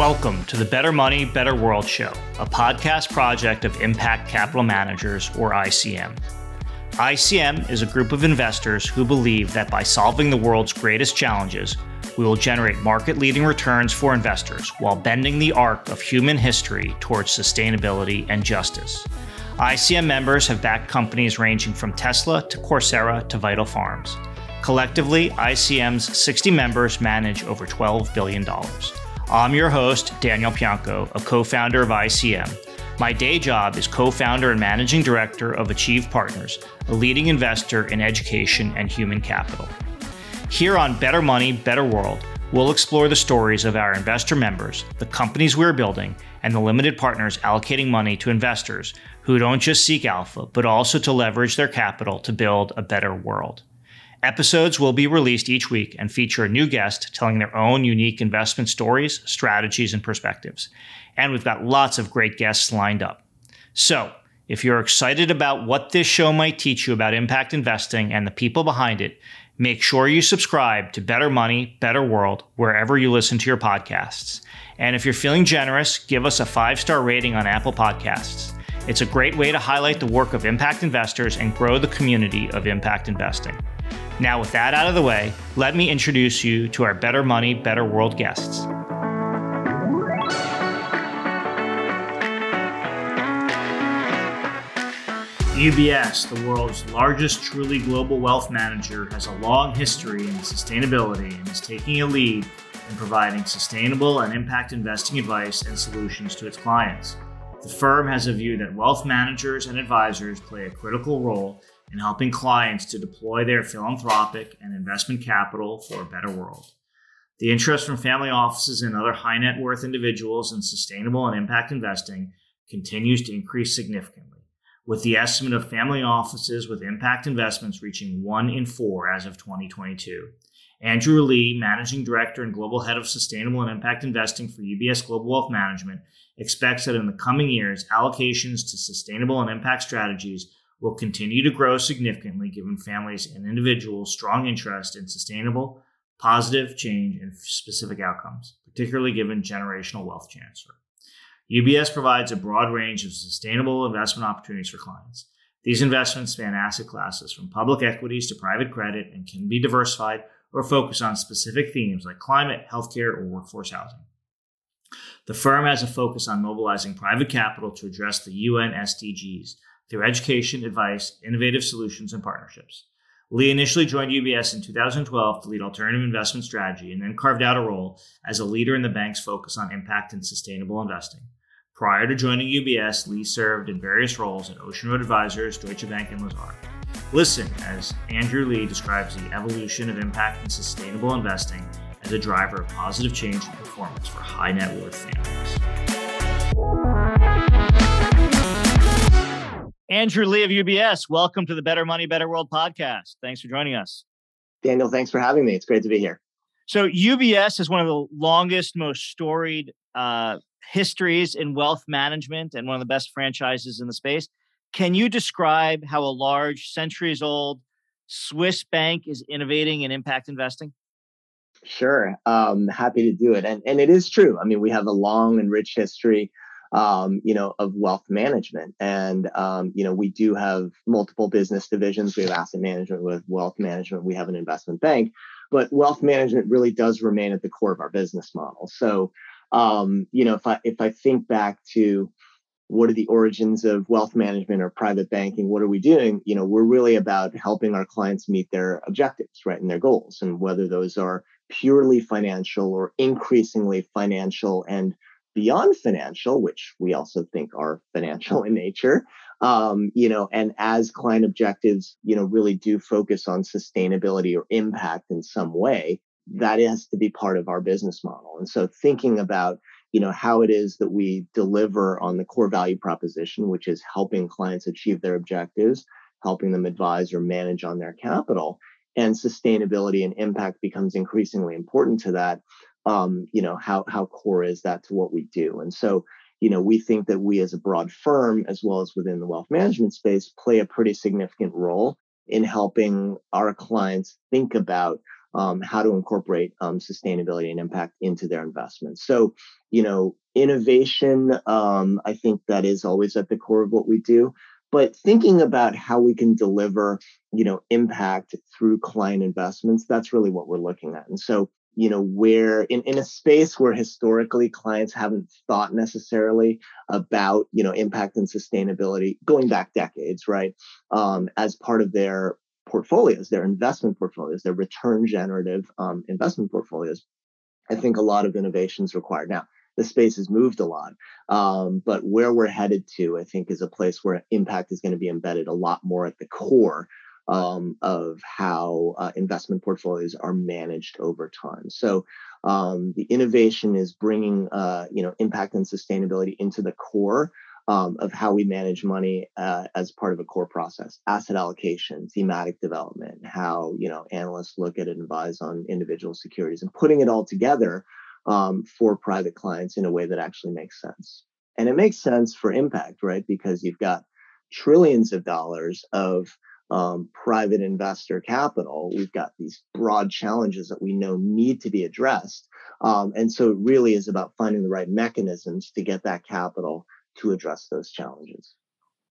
Welcome to the Better Money, Better World Show, a podcast project of Impact Capital Managers, or ICM. ICM is a group of investors who believe that by solving the world's greatest challenges, we will generate market-leading returns for investors while bending the arc of human history towards sustainability and justice. ICM members have backed companies ranging from Tesla to Coursera to Vital Farms. Collectively, ICM's 60 members manage over $12 billion. I'm your host, Daniel Pianko, a co-founder of ICM. My day job is co-founder and managing director of Achieve Partners, a leading investor in education and human capital. Here on Better Money, Better World, we'll explore the stories of our investor members, the companies we're building, and the limited partners allocating money to investors who don't just seek alpha, but also to leverage their capital to build a better world. Episodes will be released each week and feature a new guest telling their own unique investment stories, strategies, and perspectives. And we've got lots of great guests lined up. So, if you're excited about what this show might teach you about impact investing and the people behind it, make sure you subscribe to Better Money, Better World, wherever you listen to your podcasts. And if you're feeling generous, give us a 5-star rating on Apple Podcasts. It's a great way to highlight the work of impact investors and grow the community of impact investing. Now, with that out of the way, let me introduce you to our Better Money, Better World guests. UBS, the world's largest truly global wealth manager, has a long history in sustainability and is taking a lead in providing sustainable and impact investing advice and solutions to its clients. The firm has a view that wealth managers and advisors play a critical role in helping clients to deploy their philanthropic and investment capital for a better world. The interest from family offices and other high net worth individuals in sustainable and impact investing continues to increase significantly, with the estimate of family offices with impact investments reaching 1 in 4 as of 2022. Andrew Lee, Managing Director and Global Head of Sustainable and Impact Investing for UBS Global Wealth Management, expects that in the coming years, allocations to sustainable and impact strategies will continue to grow significantly given families and individuals' strong interest in sustainable, positive change and specific outcomes, particularly given generational wealth transfer. UBS provides a broad range of sustainable investment opportunities for clients. These investments span asset classes from public equities to private credit and can be diversified or focus on specific themes like climate, healthcare, or workforce housing. The firm has a focus on mobilizing private capital to address the UN SDGs, through education, advice, innovative solutions, and partnerships. Lee initially joined UBS in 2012 to lead alternative investment strategy and then carved out a role as a leader in the bank's focus on impact and sustainable investing. Prior to joining UBS, Lee served in various roles at Ocean Road Advisors, Deutsche Bank, and Lazard. Listen as Andrew Lee describes the evolution of impact and sustainable investing as a driver of positive change and performance for high net worth families. Andrew Lee of UBS, welcome to the Better Money, Better World podcast. Thanks for joining us. Daniel, thanks for having me. It's great to be here. So UBS is one of the longest, most storied histories in wealth management and one of the best franchises in the space. Can you describe how a large, centuries-old Swiss bank is innovating in impact investing? Sure. Happy to do it. And it is true. I mean, we have a long and rich history of wealth management. And, we do have multiple business divisions. We have asset management with wealth management. We have an investment bank, but wealth management really does remain at the core of our business model. So, if I think back to what are the origins of wealth management or private banking, what are we doing? You know, we're really about helping our clients meet their objectives, right, and their goals, and whether those are purely financial or increasingly financial and beyond financial, which we also think are financial in nature, and as client objectives, really do focus on sustainability or impact in some way, that has to be part of our business model. And so thinking about, how it is that we deliver on the core value proposition, which is helping clients achieve their objectives, helping them advise or manage on their capital, and sustainability and impact becomes increasingly important to that. How core is that to what we do? And so, we think that we as a broad firm, as well as within the wealth management space, play a pretty significant role in helping our clients think about how to incorporate sustainability and impact into their investments. So, you know, innovation, I think that is always at the core of what we do. But thinking about how we can deliver, you know, impact through client investments, that's really what we're looking at. And so, you know, where in a space where historically clients haven't thought necessarily about, you know, impact and sustainability going back decades, right? As part of their portfolios, their investment portfolios, their return generative investment portfolios, I think a lot of innovation is required now. The space has moved a lot, but where we're headed to, I think, is a place where impact is going to be embedded a lot more at the core of how investment portfolios are managed over time. So the innovation is bringing, you know, impact and sustainability into the core of how we manage money as part of a core process, asset allocation, thematic development, how, you know, analysts look at and advise on individual securities, and putting it all together for private clients in a way that actually makes sense. And it makes sense for impact, right? Because you've got trillions of dollars of private investor capital. We've got these broad challenges that we know need to be addressed. And so it really is about finding the right mechanisms to get that capital to address those challenges.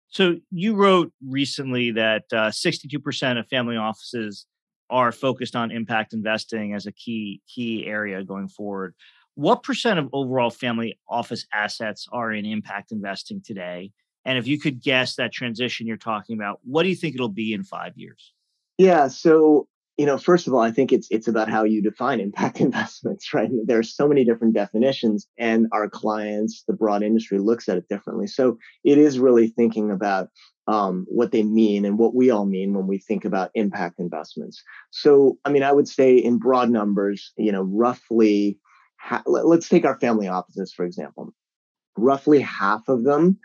So you wrote recently that 62% of family offices are focused on impact investing as a key area going forward. What percent of overall family office assets are in impact investing today? And if you could guess that transition you're talking about, what do you think it'll be in 5 years? Yeah, so, you know, first of all, I think it's about how you define impact investments, right? There are so many different definitions, and our clients, the broad industry, looks at it differently. So it is really thinking about what they mean and what we all mean when we think about impact investments. So, I mean, I would say in broad numbers, you know, roughly, let's take our family offices, for example. Roughly half of them,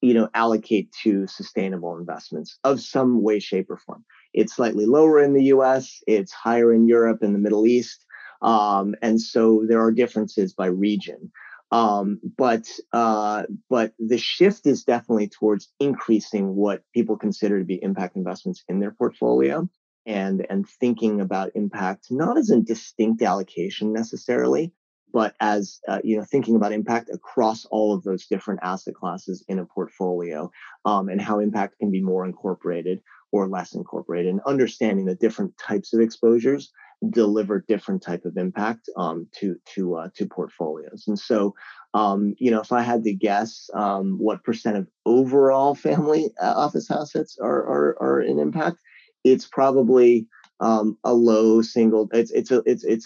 you know, allocate to sustainable investments of some way, shape, or form. It's slightly lower in the U.S., it's higher in Europe and the Middle East. And so there are differences by region. But the shift is definitely towards increasing what people consider to be impact investments in their portfolio, and thinking about impact not as a distinct allocation necessarily, but as, you know, thinking about impact across all of those different asset classes in a portfolio, and how impact can be more incorporated or less incorporated, and understanding that different types of exposures deliver different type of impact to portfolios. And so, you know, if I had to guess what percent of overall family office assets are in impact, it's probably a low single. It's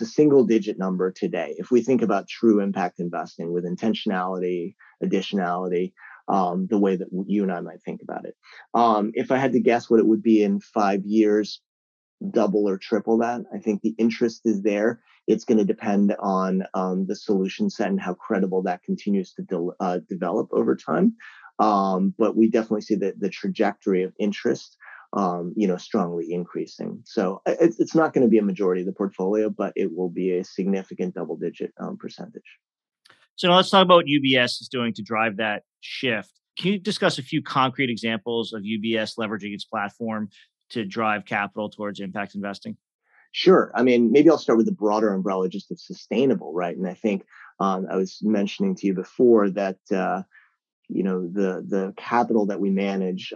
a single digit number today. If we think about true impact investing with intentionality, additionality, the way that you and I might think about it. If I had to guess what it would be in 5 years, double or triple that. I think the interest is there. It's going to depend on the solution set and how credible that continues to develop over time. But we definitely see that the trajectory of interest, you know, strongly increasing. So it's not going to be a majority of the portfolio, but it will be a significant double-digit percentage. So now let's talk about what UBS is doing to drive that shift. Can you discuss a few concrete examples of UBS leveraging its platform to drive capital towards impact investing? Sure. I mean, maybe I'll start with the broader umbrella just of sustainable, right? And I think I was mentioning to you before that, you know, the capital that we manage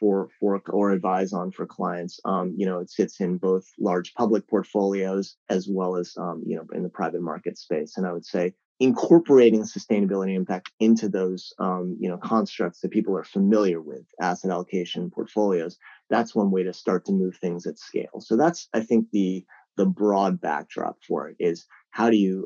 for or advise on for clients, you know, it sits in both large public portfolios as well as, you know, in the private market space. And I would say incorporating sustainability impact into those, you know, constructs that people are familiar with, asset allocation portfolios, that's one way to start to move things at scale. So that's, I think, the broad backdrop for it is how do you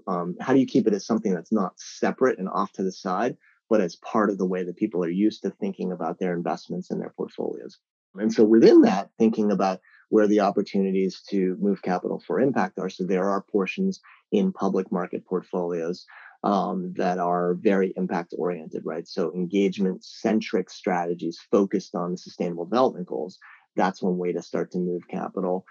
keep it as something that's not separate and off to the side, but as part of the way that people are used to thinking about their investments and their portfolios. And so within that, thinking about where the opportunities to move capital for impact are. So there are portions in public market portfolios that are very impact oriented, right? So engagement centric strategies focused on the sustainable development goals. That's one way to start to move capital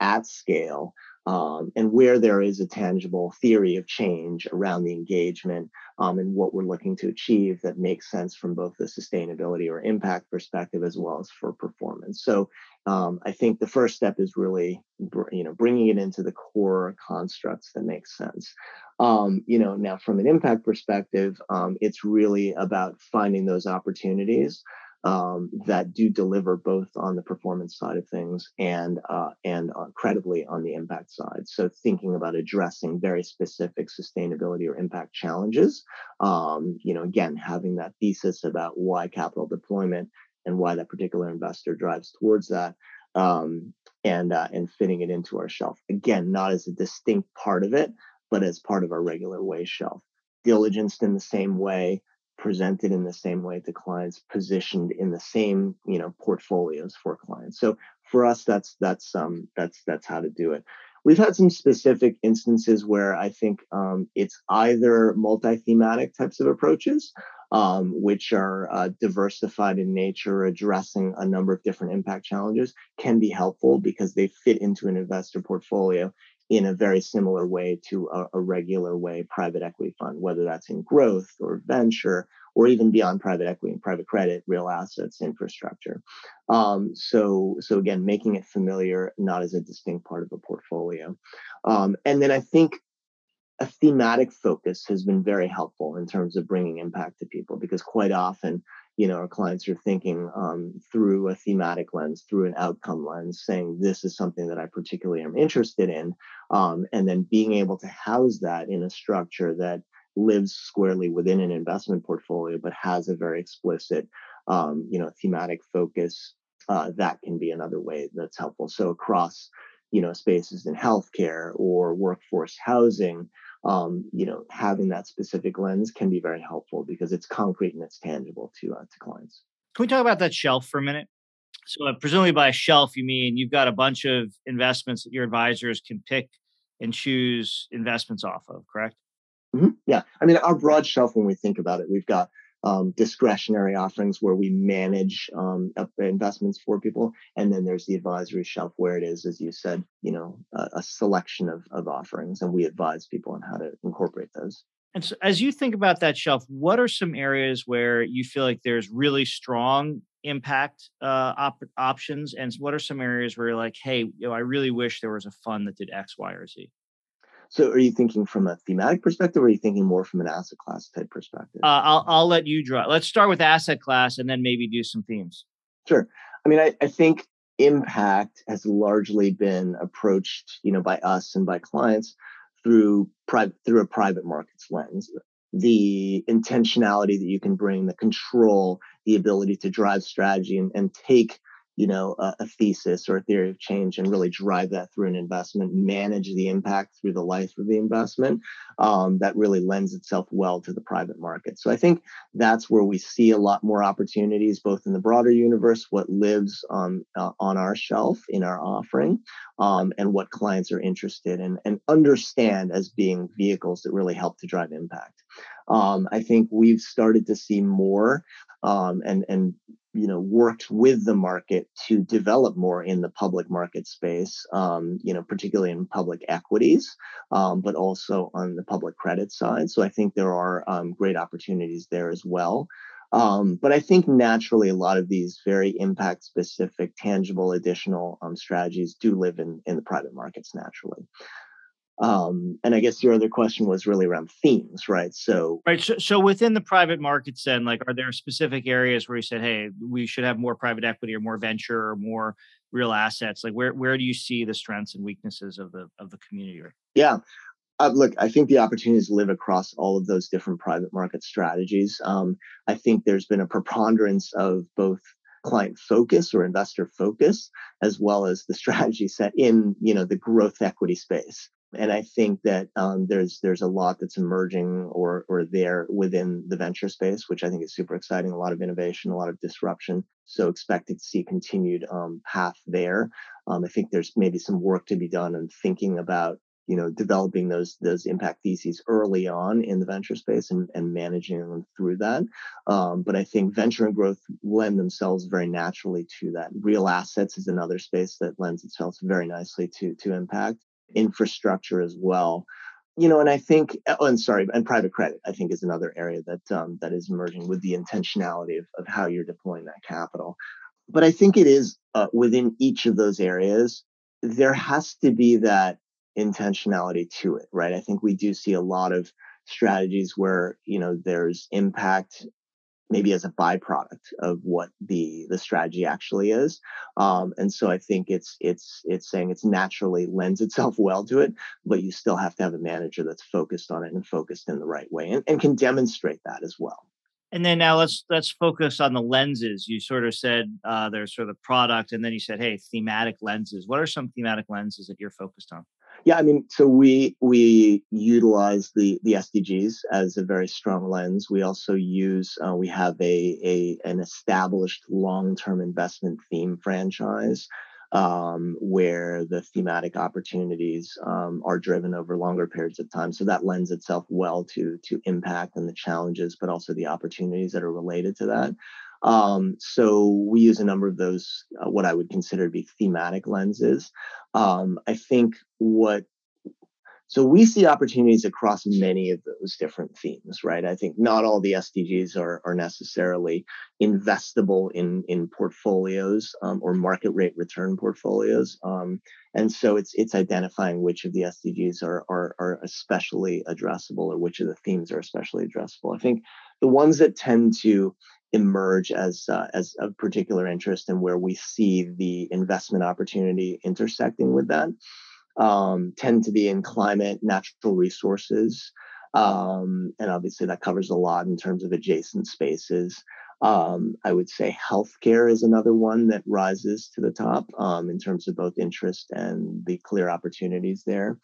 at scale and where there is a tangible theory of change around the engagement and what we're looking to achieve that makes sense from both the sustainability or impact perspective as well as for performance. So I think the first step is really, bringing it into the core constructs that make sense. Now from an impact perspective, it's really about finding those opportunities that do deliver both on the performance side of things and credibly on the impact side. So thinking about addressing very specific sustainability or impact challenges, again, having that thesis about why capital deployment and why that particular investor drives towards that, and fitting it into our shelf. Again, not as a distinct part of it, but as part of our regular way shelf. Diligenced in the same way, presented in the same way to clients, positioned in the same, portfolios for clients. So for us, that's how to do it. We've had some specific instances where I think it's either multi-thematic types of approaches, which are diversified in nature, addressing a number of different impact challenges, can be helpful because they fit into an investor portfolio in a very similar way to a regular way private equity fund, whether that's in growth or venture, or even beyond private equity and private credit, real assets, infrastructure. So again, making it familiar, not as a distinct part of a portfolio. And then I think a thematic focus has been very helpful in terms of bringing impact to people, because quite often, our clients are thinking through a thematic lens, through an outcome lens, saying this is something that I particularly am interested in, and then being able to house that in a structure that lives squarely within an investment portfolio, but has a very explicit, thematic focus. That can be another way that's helpful. So across, spaces in healthcare or workforce housing, having that specific lens can be very helpful because it's concrete and it's tangible to clients. Can we talk about that shelf for a minute? So presumably by a shelf, you mean you've got a bunch of investments that your advisors can pick and choose investments off of, correct? Mm-hmm. Yeah. I mean, our broad shelf, when we think about it, we've got discretionary offerings where we manage investments for people. And then there's the advisory shelf where it is, as you said, a selection of offerings, and we advise people on how to incorporate those. And so as you think about that shelf, what are some areas where you feel like there's really strong impact options? And what are some areas where you're like, hey, I really wish there was a fund that did X, Y, or Z? So are you thinking from a thematic perspective, or are you thinking more from an asset class type perspective? I'll let you draw. Let's start with asset class and then maybe do some themes. Sure. I mean, I think impact has largely been approached, by us and by clients through a private markets lens. The intentionality that you can bring, the control, the ability to drive strategy and take a thesis or a theory of change and really drive that through an investment, manage the impact through the life of the investment, that really lends itself well to the private market. So I think that's where we see a lot more opportunities, both in the broader universe, what lives on our shelf in our offering, and what clients are interested in and understand as being vehicles that really help to drive impact. I think we've started to see more and worked with the market to develop more in the public market space, particularly in public equities, but also on the public credit side. So I think there are great opportunities there as well. But I think naturally, a lot of these very impact specific, tangible, additional strategies do live in the private markets naturally. And I guess your other question was really around themes, right? Right. So within the private markets then, like, are there specific areas where you said, hey, we should have more private equity or more venture or more real assets? Like where do you see the strengths and weaknesses of the community? Yeah. Look, I think the opportunities live across all of those different private market strategies. I think there's been a preponderance of both client focus or investor focus, as well as the strategy set in, the growth equity space. And I think that there's a lot that's emerging or there within the venture space, which I think is super exciting. A lot of innovation, a lot of disruption. So expected to see continued path there. I think there's maybe some work to be done in thinking about, developing those impact theses early on in the venture space and managing them through that. But I think venture and growth lend themselves very naturally to that. Real assets is another space that lends itself very nicely to impact. infrastructure as well. You know, and I think, and private credit, I think, is another area that that is emerging with the intentionality of how you're deploying that capital. But I think it is within each of those areas, there has to be that intentionality to it, right? I think we do see a lot of strategies where, you know, there's impact maybe as a byproduct of what the strategy actually is. And so I think it's saying it's naturally lends itself well to it, but you still have to have a manager that's focused on it and focused in the right way and can demonstrate that as well. And then now let's focus on the lenses. You sort of said there's sort of product, and then you said, hey, thematic lenses. What are some thematic lenses that you're focused on? Yeah, I mean, so we utilize the SDGs as a very strong lens. We also use we have an established long-term investment theme franchise where the thematic opportunities are driven over longer periods of time. So that lends itself well to impact and the challenges, but also the opportunities that are related to that. So we use a number of those, what I would consider to be thematic lenses. I think so we see opportunities across many of those different themes, right? I think not all the SDGs are necessarily investable in portfolios or market rate return portfolios. And so it's identifying which of the SDGs are especially addressable or which of the themes are especially addressable. I think the ones that tend to emerge as of particular interest and where we see the investment opportunity intersecting with that tend to be in climate, natural resources, and obviously that covers a lot in terms of adjacent spaces. I would say healthcare is another one that rises to the top in terms of both interest and the clear opportunities there.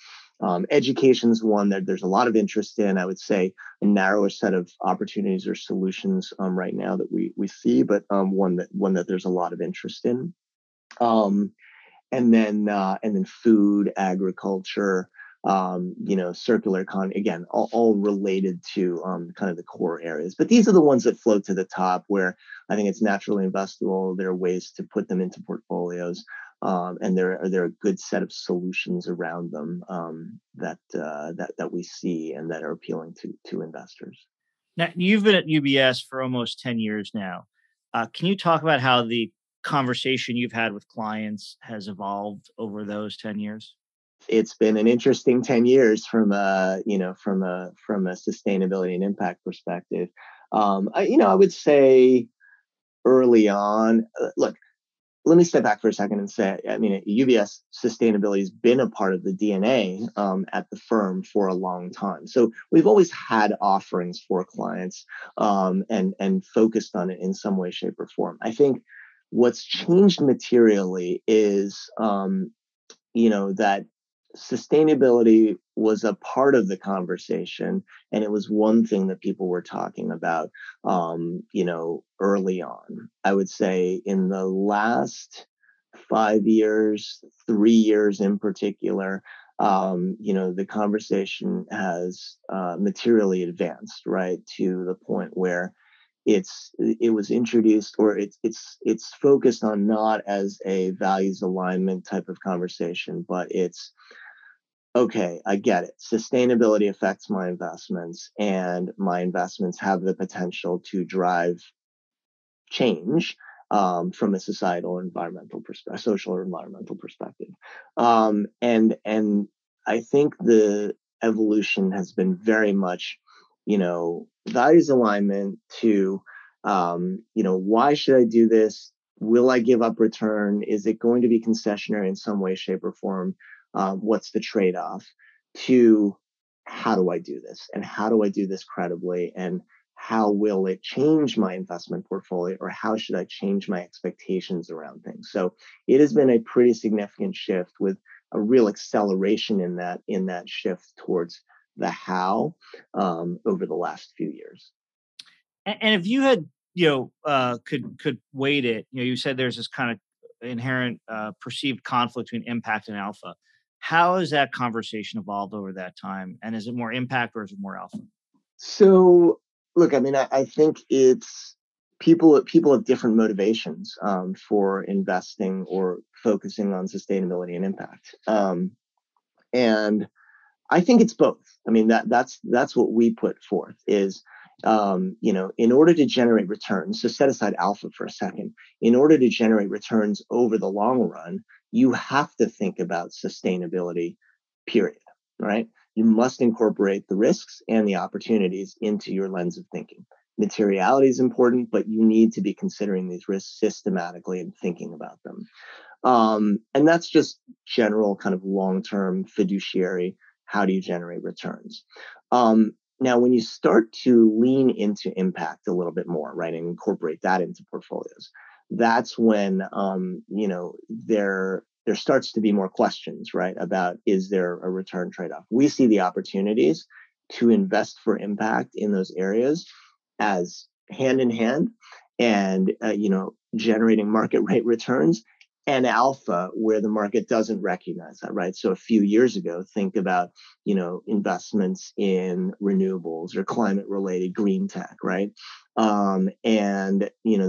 Education's one that there's a lot of interest in. I would say a narrower set of opportunities or solutions right now that we see, but one that there's a lot of interest in. And then food, agriculture, you know, circular economy, again, all related to kind of the core areas. But these are the ones that float to the top where I think it's naturally investable. There are ways to put them into portfolios. And there are a good set of solutions around them that we see and that are appealing to investors. Now, you've been at UBS for almost 10 years now. Can you talk about how the conversation you've had with clients has evolved over those 10 years? It's been an interesting 10 years from a sustainability and impact perspective. I would say early on, look. Let me step back for a second and say, I mean, at UBS, sustainability has been a part of the DNA at the firm for a long time. So we've always had offerings for clients and focused on it in some way, shape, or form. I think what's changed materially is, that sustainability was a part of the conversation, and it was one thing that people were talking about, early on. I would say in the last 5 years, 3 years in particular, the conversation has materially advanced, right, to the point where it was introduced, or it's focused on not as a values alignment type of conversation, but it's, okay, I get it. Sustainability affects my investments, and my investments have the potential to drive change from a societal or environmental perspective, social or environmental perspective. And I think the evolution has been very much, values alignment to, why should I do this? Will I give up return? Is it going to be concessionary in some way, shape, or form? What's the trade-off? To how do I do this? And how do I do this credibly? And how will it change my investment portfolio? Or how should I change my expectations around things? So it has been a pretty significant shift with a real acceleration in that shift towards the how over the last few years. And if you had, could weight it, you said there's this kind of inherent perceived conflict between impact and alpha. How has that conversation evolved over that time? And is it more impact or is it more alpha? So, look, I mean, I think it's people have different motivations for investing or focusing on sustainability and impact. And I think it's both. I mean, that's what we put forth is, in order to generate returns, so set aside alpha for a second, in order to generate returns over the long run, you have to think about sustainability, period, right? You must incorporate the risks and the opportunities into your lens of thinking. Materiality is important, but you need to be considering these risks systematically and thinking about them. And that's just general kind of long-term fiduciary. How do you generate returns? Now, when you start to lean into impact a little bit more, right, and incorporate that into portfolios, that's when, there starts to be more questions, right, about is there a return trade-off? We see the opportunities to invest for impact in those areas as hand in hand and, generating market rate returns and alpha where the market doesn't recognize that, right? So a few years ago, think about, investments in renewables or climate related green tech, right? The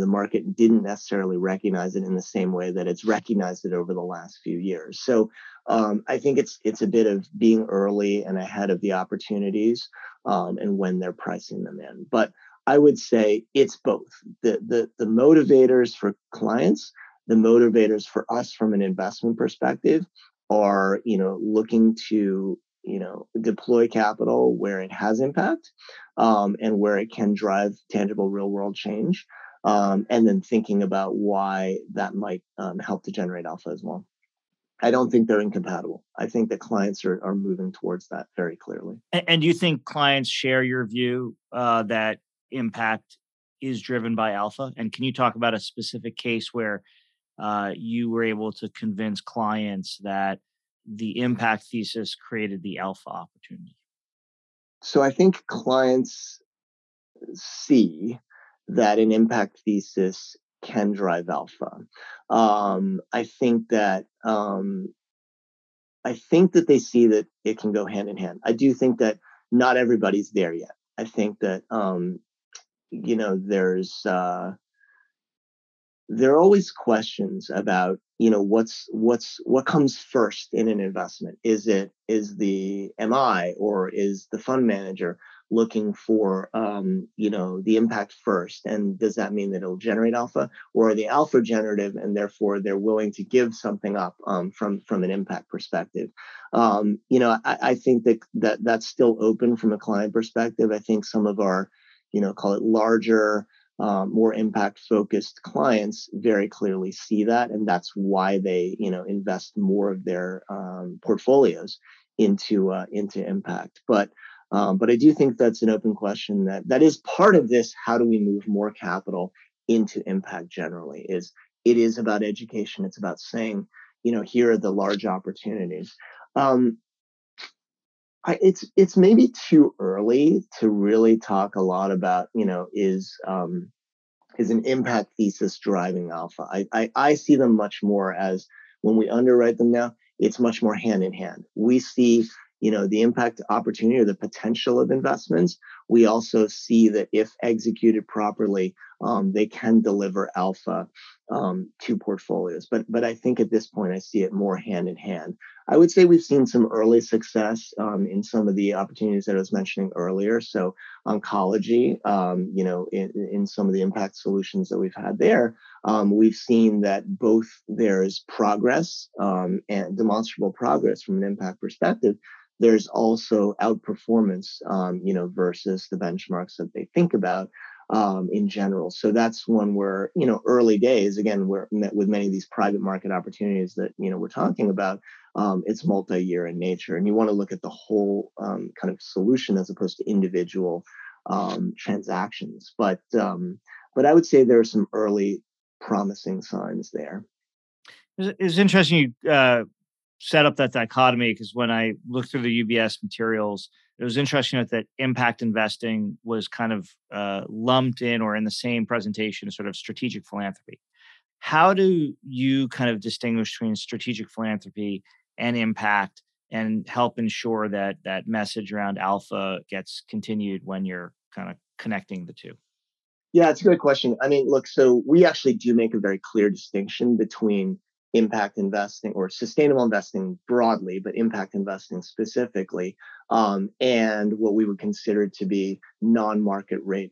market didn't necessarily recognize it in the same way that it's recognized it over the last few years. So I think it's a bit of being early and ahead of the opportunities and when they're pricing them in. But I would say it's both. The motivators for clients, the motivators for us from an investment perspective are, looking to, deploy capital where it has impact and where it can drive tangible real world change. And then thinking about why that might help to generate alpha as well. I don't think they're incompatible. I think that clients are moving towards that very clearly. And do you think clients share your view that impact is driven by alpha? And can you talk about a specific case where you were able to convince clients that the impact thesis created the alpha opportunity? So I think clients see that an impact thesis can drive alpha. I think that they see that it can go hand in hand. I do think that not everybody's there yet. I think that there are always questions about, what comes first in an investment? Is the MI or is the fund manager looking for, the impact first? And does that mean that it'll generate alpha, or are they alpha generative and therefore they're willing to give something up from an impact perspective? I think that that's still open from a client perspective. I think some of our, call it larger, more impact-focused clients very clearly see that. And that's why they, invest more of their portfolios into impact. But I do think that's an open question that is part of this. How do we move more capital into impact generally? It is about education. It's about saying, here are the large opportunities. It's maybe too early to really talk a lot about, is an impact thesis driving alpha? I see them much more as, when we underwrite them now, it's much more hand in hand. We see, the impact opportunity or the potential of investments. We also see that if executed properly, they can deliver alpha to portfolios. But I think at this point, I see it more hand in hand. I would say we've seen some early success in some of the opportunities that I was mentioning earlier. So oncology, in some of the impact solutions that we've had there, we've seen that both there's progress and demonstrable progress from an impact perspective. There's also outperformance, versus the benchmarks that they think about in general. So that's one where, early days, again, we're met with many of these private market opportunities that, we're talking about. It's multi-year in nature, and you want to look at the whole kind of solution as opposed to individual transactions. But I would say there are some early promising signs there. It's interesting you set up that dichotomy, because when I looked through the UBS materials, it was interesting that impact investing was kind of lumped in or in the same presentation as sort of strategic philanthropy. How do you kind of distinguish between strategic philanthropy and impact, and help ensure that that message around alpha gets continued when you're kind of connecting the two? Yeah, it's a great question. I mean, look, so we actually do make a very clear distinction between impact investing or sustainable investing broadly, but impact investing specifically, and what we would consider to be non-market rate,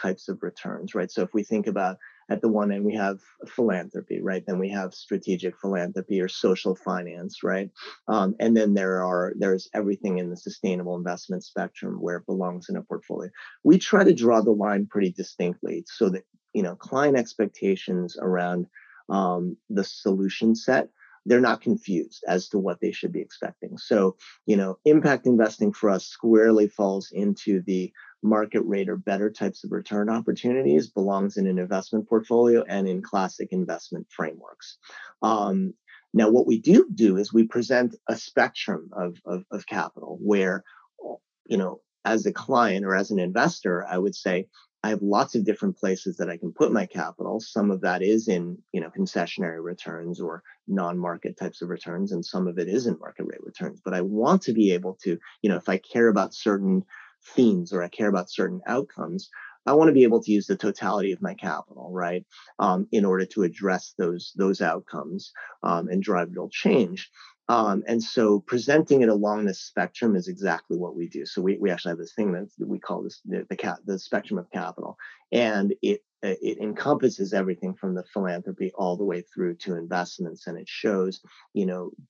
types of returns, right? So if we think about at the one end, we have philanthropy, right? Then we have strategic philanthropy or social finance, right? And then there's everything in the sustainable investment spectrum where it belongs in a portfolio. We try to draw the line pretty distinctly so that, client expectations around the solution set, they're not confused as to what they should be expecting. So, impact investing for us squarely falls into the market rate or better types of return opportunities, belongs in an investment portfolio and in classic investment frameworks. Now, what we do is we present a spectrum of capital where, as a client or as an investor, I would say I have lots of different places that I can put my capital. Some of that is in, concessionary returns or non-market types of returns, and some of it is in market rate returns. But I want to be able to, if I care about certain themes or I care about certain outcomes, I want to be able to use the totality of my capital, right, in order to address those outcomes and drive real change. And so presenting it along this spectrum is exactly what we do. So we actually have this thing that we call this the spectrum of capital, and it encompasses everything from the philanthropy all the way through to investments. And it shows,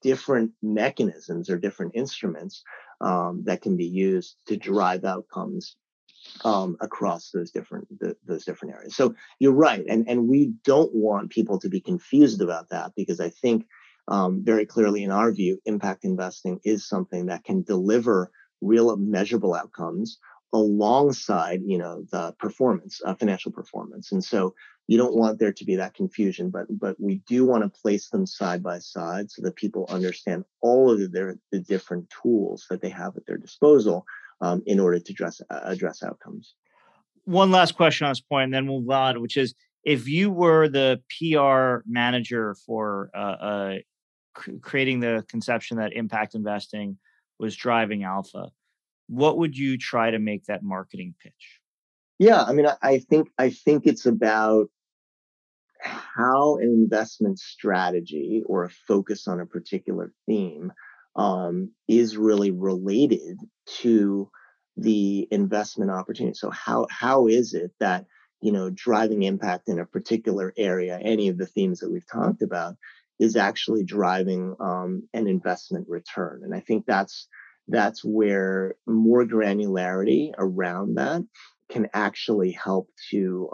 different mechanisms or different instruments that can be used to drive outcomes across those different areas. So you're right, and we don't want people to be confused about that, because I think very clearly, in our view, impact investing is something that can deliver real measurable outcomes alongside, the performance, financial performance. And so you don't want there to be that confusion, but we do want to place them side by side so that people understand all of the different tools that they have at their disposal in order to address outcomes. One last question on this point, and then we'll move on, which is, if you were the PR manager for creating the conception that impact investing was driving alpha, what would you try to make that marketing pitch? Yeah, I mean, I think it's about how an investment strategy or a focus on a particular theme is really related to the investment opportunity. So how is it that, driving impact in a particular area, any of the themes that we've talked about, is actually driving an investment return? And I think that's where more granularity around that can actually help to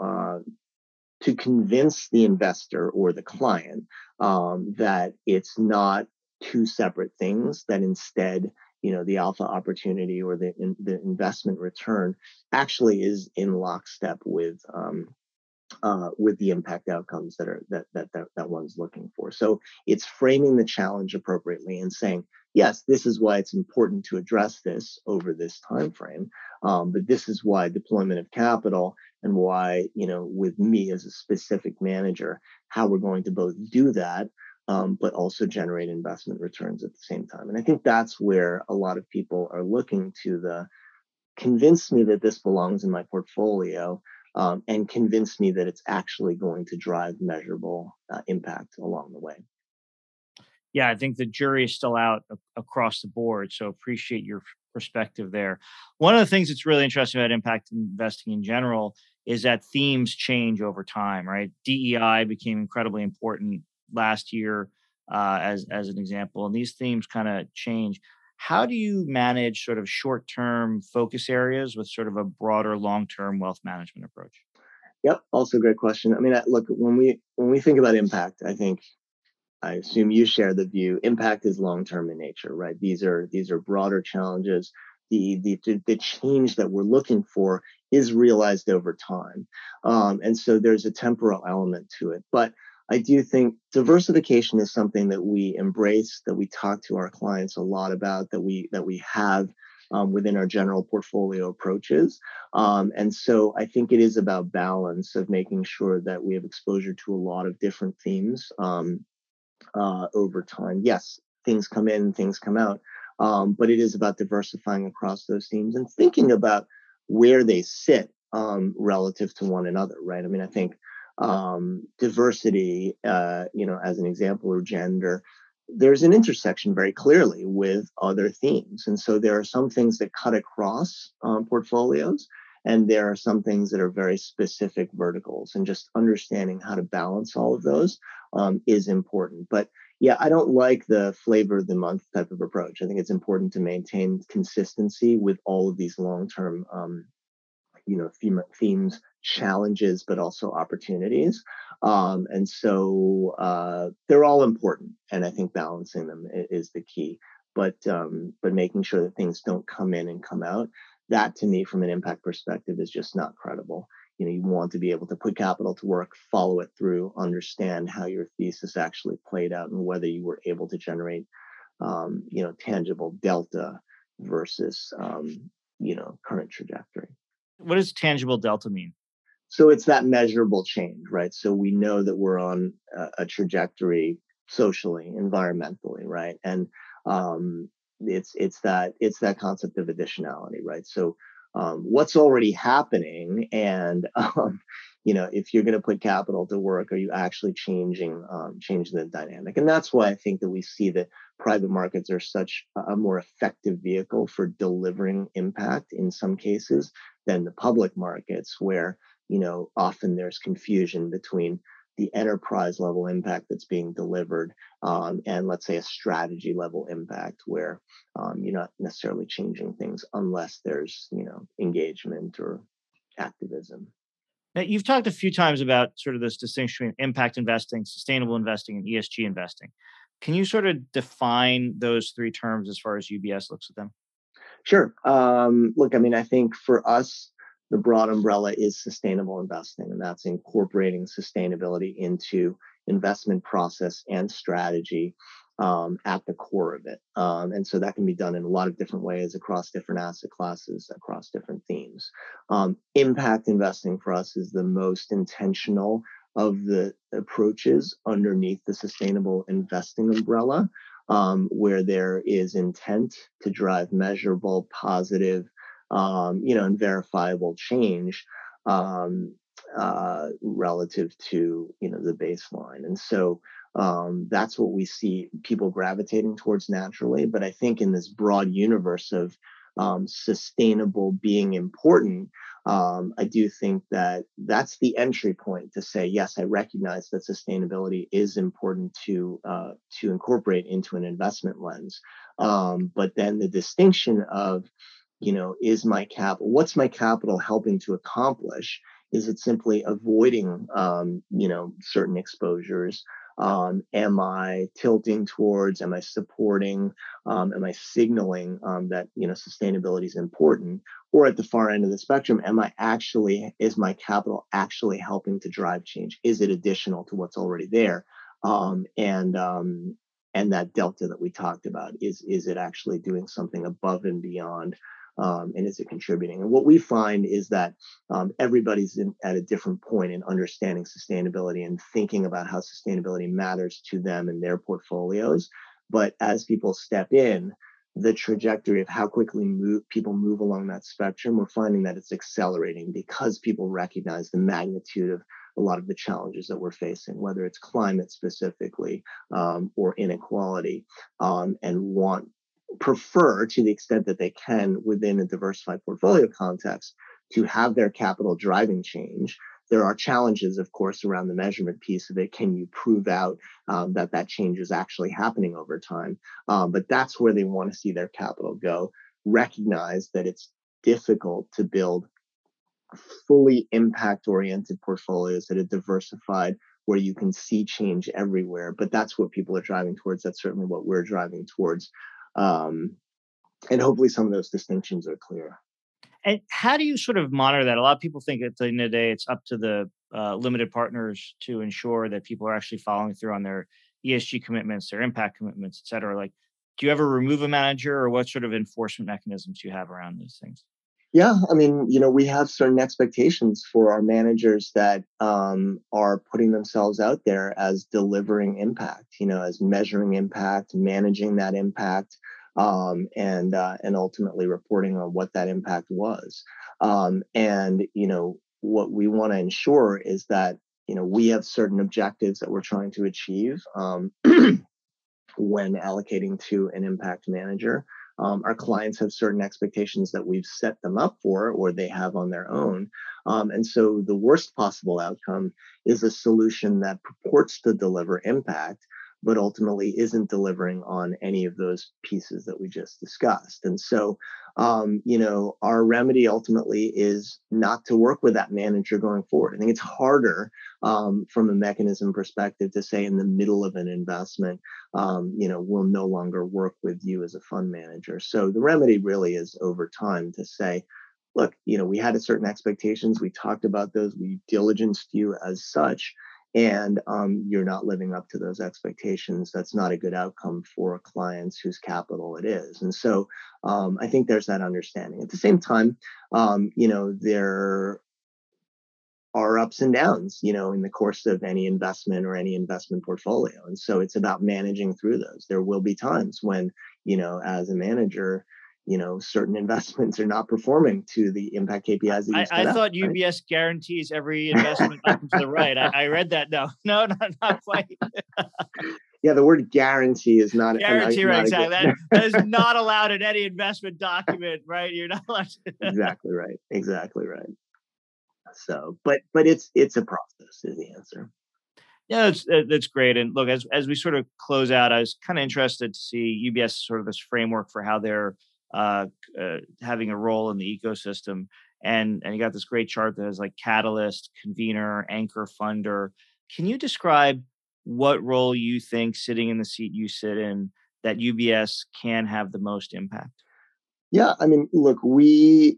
convince the investor or the client that it's not two separate things, that instead, the alpha opportunity or the investment return actually is in lockstep with the impact outcomes that one's looking for. So it's framing the challenge appropriately and saying, yes, this is why it's important to address this over this time frame, but this is why deployment of capital and why, with me as a specific manager, how we're going to both do that, but also generate investment returns at the same time. And I think that's where a lot of people are looking to convince me that this belongs in my portfolio. And convince me that it's actually going to drive measurable impact along the way. Yeah, I think the jury is still out across the board. So appreciate your perspective there. One of the things that's really interesting about impact investing in general is that themes change over time, right? DEI became incredibly important last year as an example, and these themes kind of change. How do you manage sort of short-term focus areas with sort of a broader long-term wealth management approach? Yep, also a great question. I mean, look, when we think about impact, I assume you share the view, impact is long-term in nature, right? These are broader challenges. The change that we're looking for is realized over time, and so there's a temporal element to it, but I do think diversification is something that we embrace, that we talk to our clients a lot about, that we have within our general portfolio approaches. And so I think it is about balance of making sure that we have exposure to a lot of different themes over time. Yes, things come in, things come out, but it is about diversifying across those themes and thinking about where they sit relative to one another, right? I mean, I think diversity, as an example, or gender, there's an intersection very clearly with other themes. And so there are some things that cut across portfolios, and there are some things that are very specific verticals, and just understanding how to balance all of those is important. But yeah, I don't like the flavor of the month type of approach. I think it's important to maintain consistency with all of these long-term, themes, challenges, but also opportunities. And so they're all important. And I think balancing them is the key. But making sure that things don't come in and come out, that to me, from an impact perspective, is just not credible. You know, you want to be able to put capital to work, follow it through, understand how your thesis actually played out, and whether you were able to generate, tangible delta versus, current trajectory. What does tangible delta mean? So it's that measurable change, right? So we know that we're on a trajectory socially, environmentally, right? And it's that concept of additionality, right? So what's already happening, and if you're going to put capital to work, are you actually changing the dynamic? And that's why I think that we see that private markets are such a more effective vehicle for delivering impact in some cases than the public markets, where often there's confusion between the enterprise level impact that's being delivered and, let's say, a strategy level impact where you're not necessarily changing things unless there's engagement or activism. Now, you've talked a few times about sort of this distinction between impact investing, sustainable investing, and ESG investing. Can you sort of define those three terms as far as UBS looks at them? Sure. Look, I mean, I think for us, the broad umbrella is sustainable investing, and that's incorporating sustainability into investment process and strategy at the core of it. And so that can be done in a lot of different ways across different asset classes, across different themes. Impact investing for us is the most intentional of the approaches underneath the sustainable investing umbrella, where there is intent to drive measurable, positive, and verifiable change relative to, the baseline. And so that's what we see people gravitating towards naturally. But I think in this broad universe of sustainable being important, I do think that that's the entry point to say, yes, I recognize that sustainability is important to incorporate into an investment lens. But then the distinction of, is my capital, what's my capital helping to accomplish? Is it simply avoiding, certain exposures? Am I tilting towards, am I supporting, am I signaling that, sustainability is important? Or at the far end of the spectrum, is my capital actually helping to drive change? Is it additional to what's already there? And that delta that we talked about, is it actually doing something above and beyond? And is it contributing? And what we find is that everybody's at a different point in understanding sustainability and thinking about how sustainability matters to them and their portfolios. But as people step in, the trajectory of how quickly people move along that spectrum, we're finding that it's accelerating because people recognize the magnitude of a lot of the challenges that we're facing, whether it's climate specifically or inequality, and prefer, to the extent that they can within a diversified portfolio context, to have their capital driving change. There are challenges, of course, around the measurement piece of it. Can you prove out that change is actually happening over time? But that's where they want to see their capital go. Recognize that it's difficult to build fully impact-oriented portfolios that are diversified, where you can see change everywhere. But that's what people are driving towards. That's certainly what we're driving towards. And hopefully some of those distinctions are clear. And how do you sort of monitor that? A lot of people think at the end of the day, it's up to the limited partners to ensure that people are actually following through on their ESG commitments, their impact commitments, et cetera. Like, do you ever remove a manager, or what sort of enforcement mechanisms do you have around these things? Yeah, I mean, we have certain expectations for our managers that are putting themselves out there as delivering impact, as measuring impact, managing that impact, and ultimately reporting on what that impact was. And what we want to ensure is that you know, we have certain objectives that we're trying to achieve when allocating to an impact manager. Our clients have certain expectations that we've set them up for, or they have on their own. And so the worst possible outcome is a solution that purports to deliver impact, but ultimately isn't delivering on any of those pieces that we just discussed. And so, you know, our remedy ultimately is not to work with that manager going forward. I think it's harder from a mechanism perspective to say in the middle of an investment, you know, we'll no longer work with you as a fund manager. So the remedy really is over time to say, look, you know, we had a certain expectations. We talked about those. We diligenced you as such. And you're not living up to those expectations. That's not a good outcome for clients whose capital it is. And so I think there's that understanding. At the same time, you know, there are ups and downs, you know, in the course of any investment or any investment portfolio. And so it's about managing through those. There will be times when, you know, as a manager, you know, certain investments are not performing to the impact KPIs. That I thought UBS right? guarantees every investment up and to the right. I read that. No, not quite. Yeah, the word guarantee is not guarantee. Right, exactly. That is not allowed in any investment document. Right, you're not allowed. To exactly right. Exactly right. So, but it's a process is the answer. Yeah, that's great. And look, as we sort of close out, I was kind of interested to see UBS sort of this framework for how they're having a role in the ecosystem. And you got this great chart that has like catalyst, convener, anchor, funder. Can you describe what role you think, sitting in the seat you sit in, that UBS can have the most impact? Yeah, I mean, look, we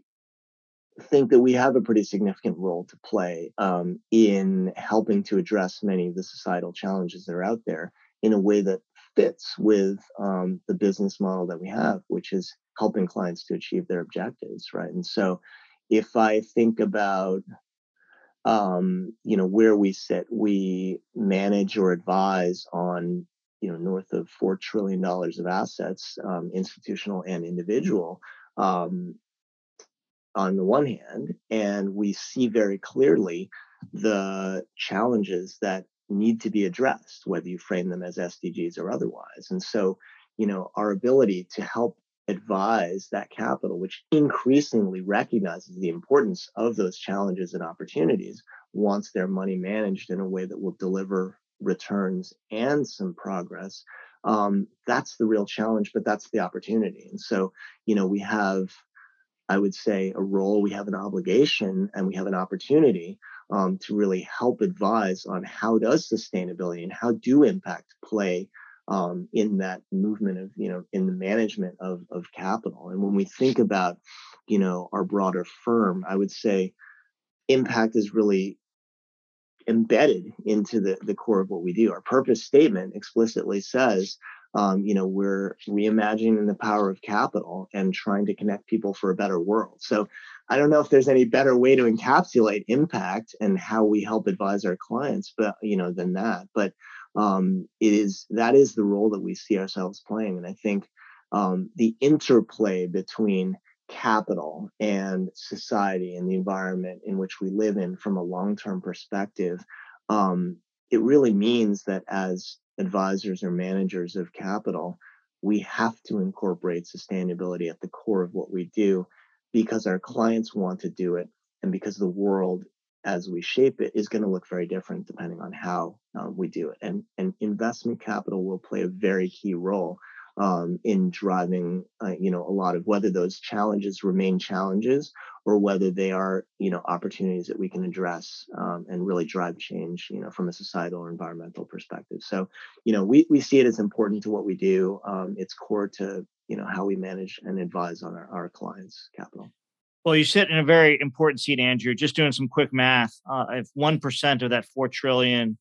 think that we have a pretty significant role to play in helping to address many of the societal challenges that are out there in a way that fits with the business model that we have, which is helping clients to achieve their objectives, right? And so if I think about, you know, where we sit, we manage or advise on, you know, north of $4 trillion of assets, institutional and individual, on the one hand, and we see very clearly the challenges that need to be addressed, whether you frame them as SDGs or otherwise. And so, you know, our ability to help advise that capital, which increasingly recognizes the importance of those challenges and opportunities, wants their money managed in a way that will deliver returns and some progress. That's the real challenge, but that's the opportunity. And so, you know, we have, I would say, a role, we have an obligation, and we have an opportunity to really help advise on how does sustainability and how do impact play in that movement of, you know, in the management of capital. And when we think about, you know, our broader firm, I would say impact is really embedded into the core of what we do. Our purpose statement explicitly says, you know, we're reimagining the power of capital and trying to connect people for a better world. So I don't know if there's any better way to encapsulate impact and how we help advise our clients, but, you know, than that. But that is the role that we see ourselves playing. And I think the interplay between capital and society and the environment in which we live in from a long-term perspective, it really means that as advisors or managers of capital, we have to incorporate sustainability at the core of what we do because our clients want to do it and because the world as we shape it is going to look very different depending on how we do it. And investment capital will play a very key role in driving, you know, a lot of whether those challenges remain challenges or whether they are, you know, opportunities that we can address and really drive change, you know, from a societal or environmental perspective. So, you know, we see it as important to what we do. It's core to, you know, how we manage and advise on our clients' capital. Well, you sit in a very important seat, Andrew. Just doing some quick math, if 1% of that $4 trillion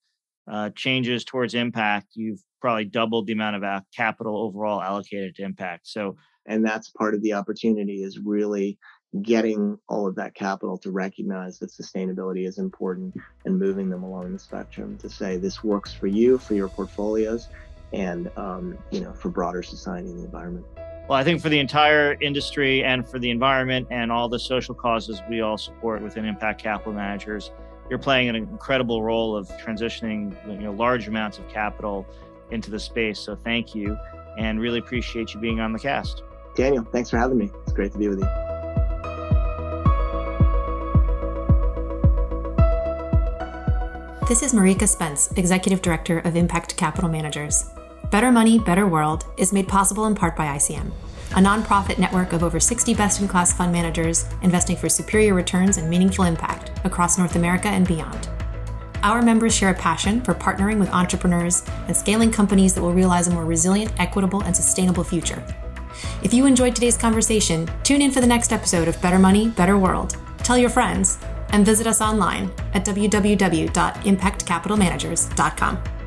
changes towards impact, you've probably doubled the amount of capital overall allocated to impact. So, and that's part of the opportunity is really getting all of that capital to recognize that sustainability is important and moving them along the spectrum to say this works for you, for your portfolios, and you know, for broader society and the environment. Well, I think for the entire industry and for the environment and all the social causes we all support within Impact Capital Managers, you're playing an incredible role of transitioning large amounts of capital into the space. So thank you, and really appreciate you being on the cast. Daniel, thanks for having me. It's great to be with you. This is Marika Spence, Executive Director of Impact Capital Managers. Better Money, Better World is made possible in part by ICM, a nonprofit network of over 60 best-in-class fund managers investing for superior returns and meaningful impact across North America and beyond. Our members share a passion for partnering with entrepreneurs and scaling companies that will realize a more resilient, equitable, and sustainable future. If you enjoyed today's conversation, tune in for the next episode of Better Money, Better World. Tell your friends, and visit us online at www.impactcapitalmanagers.com.